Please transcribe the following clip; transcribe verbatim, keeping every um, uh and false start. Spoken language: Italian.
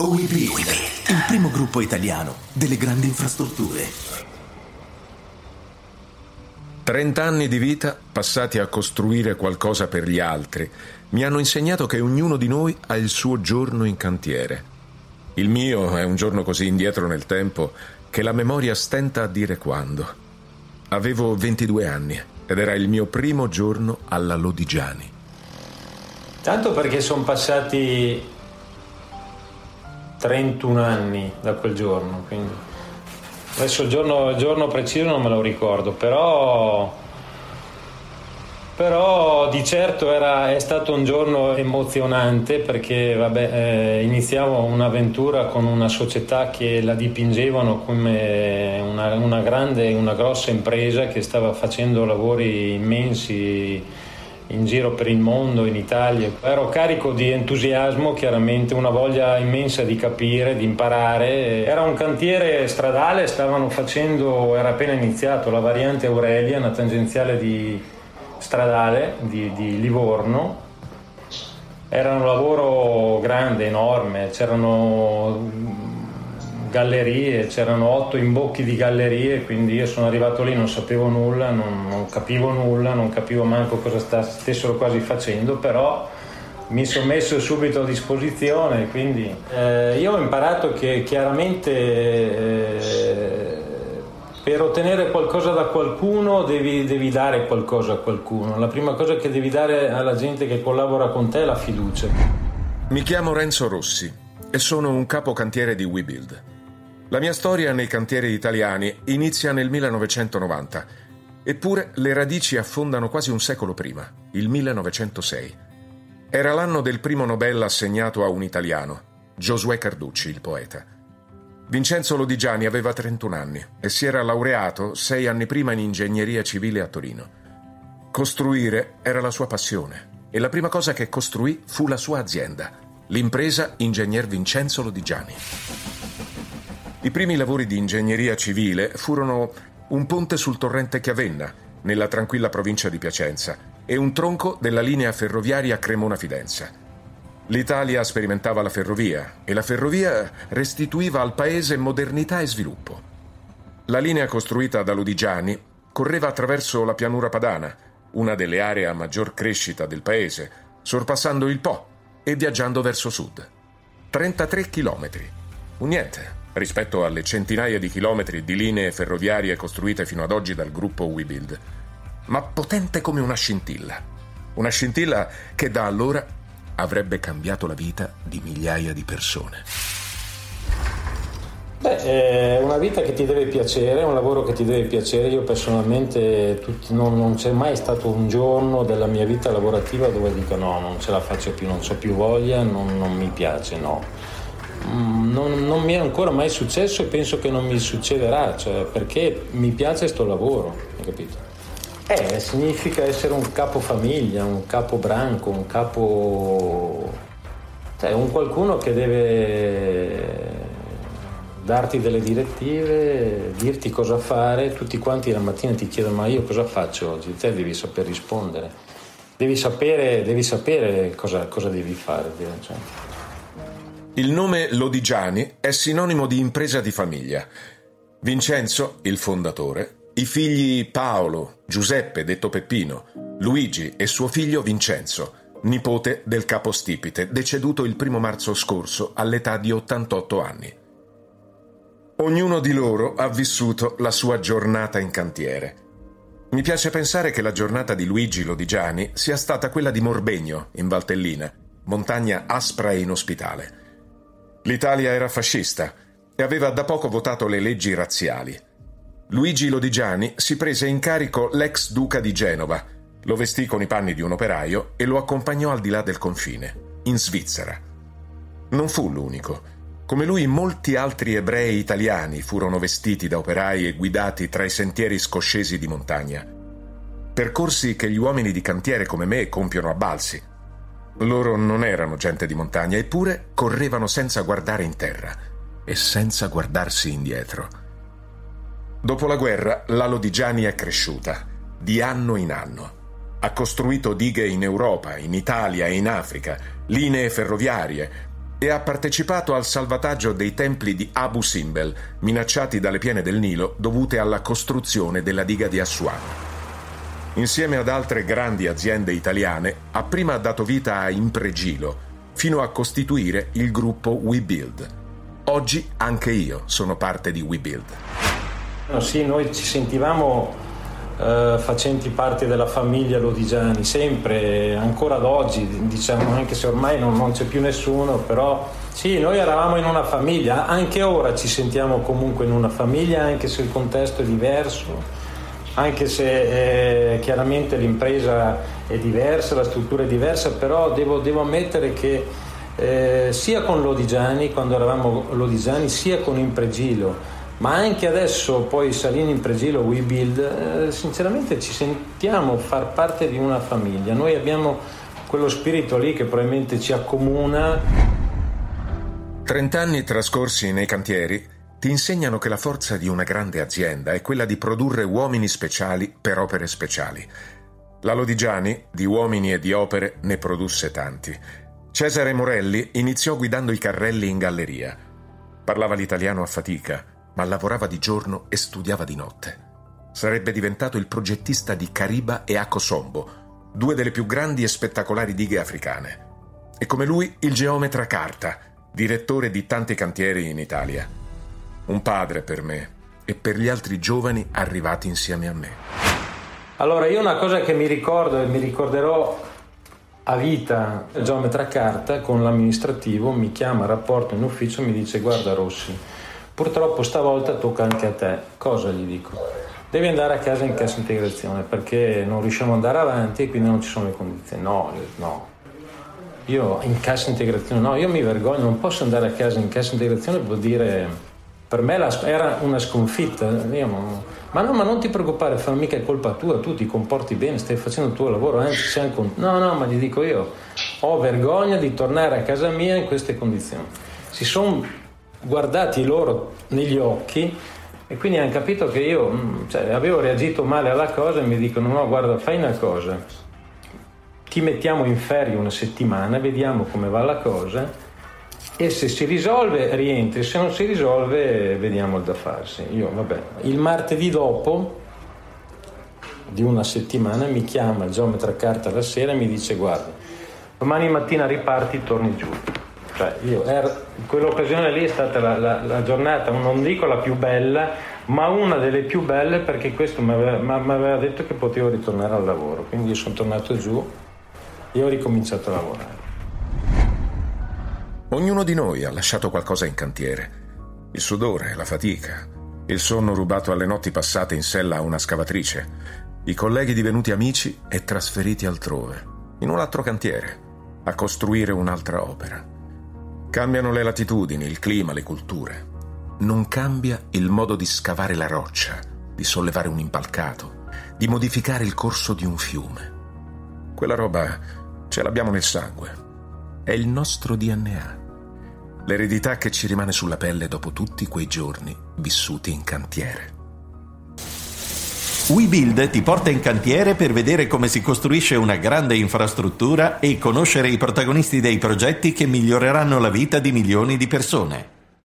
Webuild, il primo gruppo italiano delle grandi infrastrutture. Trent'anni di vita passati a costruire qualcosa per gli altri mi hanno insegnato che ognuno di noi ha il suo giorno in cantiere. Il mio è un giorno così indietro nel tempo che la memoria stenta a dire quando. Avevo ventidue anni ed era il mio primo giorno alla Lodigiani. Tanto perché sono passati trentuno anni da quel giorno, quindi adesso il giorno, il giorno preciso non me lo ricordo, però però di certo era, è stato un giorno emozionante perché vabbè, eh, iniziavo un'avventura con una società che la dipingevano come una, una grande, una grossa impresa che stava facendo lavori immensi in giro per il mondo, in Italia. Ero carico di entusiasmo, chiaramente, una voglia immensa di capire, di imparare. Era un cantiere stradale, stavano facendo, era appena iniziato, la variante Aurelia, una tangenziale di stradale di, di Livorno. Era un lavoro grande, enorme, c'erano gallerie, c'erano otto imbocchi di gallerie, quindi io sono arrivato lì, non sapevo nulla, non, non capivo nulla, non capivo manco cosa sta, stessero quasi facendo, però mi sono messo subito a disposizione, quindi eh, io ho imparato che chiaramente eh, per ottenere qualcosa da qualcuno devi, devi dare qualcosa a qualcuno. La prima cosa che devi dare alla gente che collabora con te è la fiducia. Mi chiamo Renzo Rossi e sono un capo cantiere di Webuild. La mia storia nei cantieri italiani inizia nel millenovecentonovanta, eppure le radici affondano quasi un secolo prima, il millenovecentosei. Era l'anno del primo Nobel assegnato a un italiano, Giosuè Carducci, il poeta. Vincenzo Lodigiani aveva trentuno anni e si era laureato sei anni prima in ingegneria civile a Torino. Costruire era la sua passione e la prima cosa che costruì fu la sua azienda, l'impresa Ingegner Vincenzo Lodigiani. I primi lavori di ingegneria civile furono un ponte sul torrente Chiavenna, nella tranquilla provincia di Piacenza, e un tronco della linea ferroviaria Cremona-Fidenza. L'Italia sperimentava la ferrovia e la ferrovia restituiva al paese modernità e sviluppo. La linea costruita da Lodigiani correva attraverso la pianura padana, una delle aree a maggior crescita del paese, sorpassando il Po e viaggiando verso sud. trentatré chilometri, un niente rispetto alle centinaia di chilometri di linee ferroviarie costruite fino ad oggi dal gruppo Webuild, ma potente come una scintilla. Una scintilla che da allora avrebbe cambiato la vita di migliaia di persone. Beh, è una vita che ti deve piacere, è un lavoro che ti deve piacere. Io personalmente tutti, non, non c'è mai stato un giorno della mia vita lavorativa dove dico no, non ce la faccio più, non c'ho più voglia, non, non mi piace, no. Non, non mi è ancora mai successo e penso che non mi succederà, cioè, perché mi piace sto lavoro, hai capito? Eh, significa essere un capo famiglia, un capo branco, un capo... cioè un qualcuno che deve darti delle direttive, dirti cosa fare. Tutti quanti la mattina ti chiedono ma io cosa faccio oggi? Te devi saper rispondere, devi sapere, devi sapere cosa, cosa devi fare. Cioè. Il nome Lodigiani è sinonimo di impresa di famiglia. Vincenzo, il fondatore, i figli Paolo, Giuseppe detto Peppino, Luigi e suo figlio Vincenzo, nipote del capostipite, deceduto il primo marzo scorso all'età di ottantotto anni. Ognuno di loro ha vissuto la sua giornata in cantiere. Mi piace pensare che la giornata di Luigi Lodigiani sia stata quella di Morbegno, in Valtellina, montagna aspra e inospitale. L'Italia era fascista e aveva da poco votato le leggi razziali. Luigi Lodigiani si prese in carico l'ex duca di Genova, lo vestì con i panni di un operaio e lo accompagnò al di là del confine, in Svizzera. Non fu l'unico. Come lui, molti altri ebrei italiani furono vestiti da operai e guidati tra i sentieri scoscesi di montagna. Percorsi che gli uomini di cantiere come me compiono a balzi. Loro non erano gente di montagna, eppure correvano senza guardare in terra e senza guardarsi indietro. Dopo la guerra, la Lodigiani è cresciuta, di anno in anno. Ha costruito dighe in Europa, in Italia e in Africa, linee ferroviarie, e ha partecipato al salvataggio dei templi di Abu Simbel, minacciati dalle piene del Nilo dovute alla costruzione della diga di Aswan. Insieme ad altre grandi aziende italiane, ha prima dato vita a Impregilo, fino a costituire il gruppo Webuild. Oggi anche io sono parte di Webuild. No, sì, noi ci sentivamo eh, facenti parte della famiglia Lodigiani, sempre, ancora ad oggi, diciamo, anche se ormai non, non c'è più nessuno, però sì, noi eravamo in una famiglia, anche ora ci sentiamo comunque in una famiglia, anche se il contesto è diverso, anche se eh, chiaramente l'impresa è diversa, la struttura è diversa, però devo, devo ammettere che eh, sia con Lodigiani, quando eravamo Lodigiani, sia con Impregilo, ma anche adesso poi Salini Impregilo, WeBuild, eh, sinceramente ci sentiamo far parte di una famiglia. Noi abbiamo quello spirito lì che probabilmente ci accomuna. Trent'anni trascorsi nei cantieri ti insegnano che la forza di una grande azienda è quella di produrre uomini speciali per opere speciali. La Lodigiani di uomini e di opere ne produsse tanti. Cesare Morelli iniziò guidando i carrelli in galleria. Parlava l'italiano a fatica, ma lavorava di giorno e studiava di notte. Sarebbe diventato il progettista di Kariba e Akosombo, due delle più grandi e spettacolari dighe africane. E come lui il geometra Carta, direttore di tanti cantieri in Italia. Un padre per me e per gli altri giovani arrivati insieme a me. Allora, io una cosa che mi ricordo e mi ricorderò a vita, il geometra Carta con l'amministrativo mi chiama a rapporto in ufficio e mi dice: guarda Rossi, purtroppo stavolta tocca anche a te. Cosa gli dico? Devi andare a casa in cassa integrazione perché non riusciamo ad andare avanti e quindi non ci sono le condizioni. No, no. Io in cassa integrazione no, io mi vergogno, non posso andare a casa in cassa integrazione, vuol dire... Per me era una sconfitta, ma no, ma non ti preoccupare, fa mica colpa tua, tu ti comporti bene, stai facendo il tuo lavoro, anzi sei con... No, no, ma gli dico io, ho vergogna di tornare a casa mia in queste condizioni. Si sono guardati loro negli occhi e quindi hanno capito che io cioè, avevo reagito male alla cosa e mi dicono no, guarda, fai una cosa, ti mettiamo in ferie una settimana, vediamo come va la cosa. E se si risolve rientri, se non si risolve vediamo il da farsi. Io, vabbè. Il martedì dopo di una settimana mi chiama il geometra Carta la sera e mi dice: guarda, domani mattina riparti, torni giù. Cioè, io er, quell'occasione lì è stata la, la, la giornata, non dico la più bella, ma una delle più belle, perché questo mi aveva detto che potevo ritornare al lavoro. Quindi io sono tornato giù e ho ricominciato a lavorare. Ognuno di noi ha lasciato qualcosa in cantiere. Il sudore, la fatica, il sonno rubato alle notti passate in sella a una scavatrice, i colleghi divenuti amici e trasferiti altrove, in un altro cantiere, a costruire un'altra opera. Cambiano le latitudini, il clima, le culture. Non cambia il modo di scavare la roccia, di sollevare un impalcato, di modificare il corso di un fiume. Quella roba ce l'abbiamo nel sangue. È il nostro D N A, l'eredità che ci rimane sulla pelle dopo tutti quei giorni vissuti in cantiere. WeBuild ti porta in cantiere per vedere come si costruisce una grande infrastruttura e conoscere i protagonisti dei progetti che miglioreranno la vita di milioni di persone.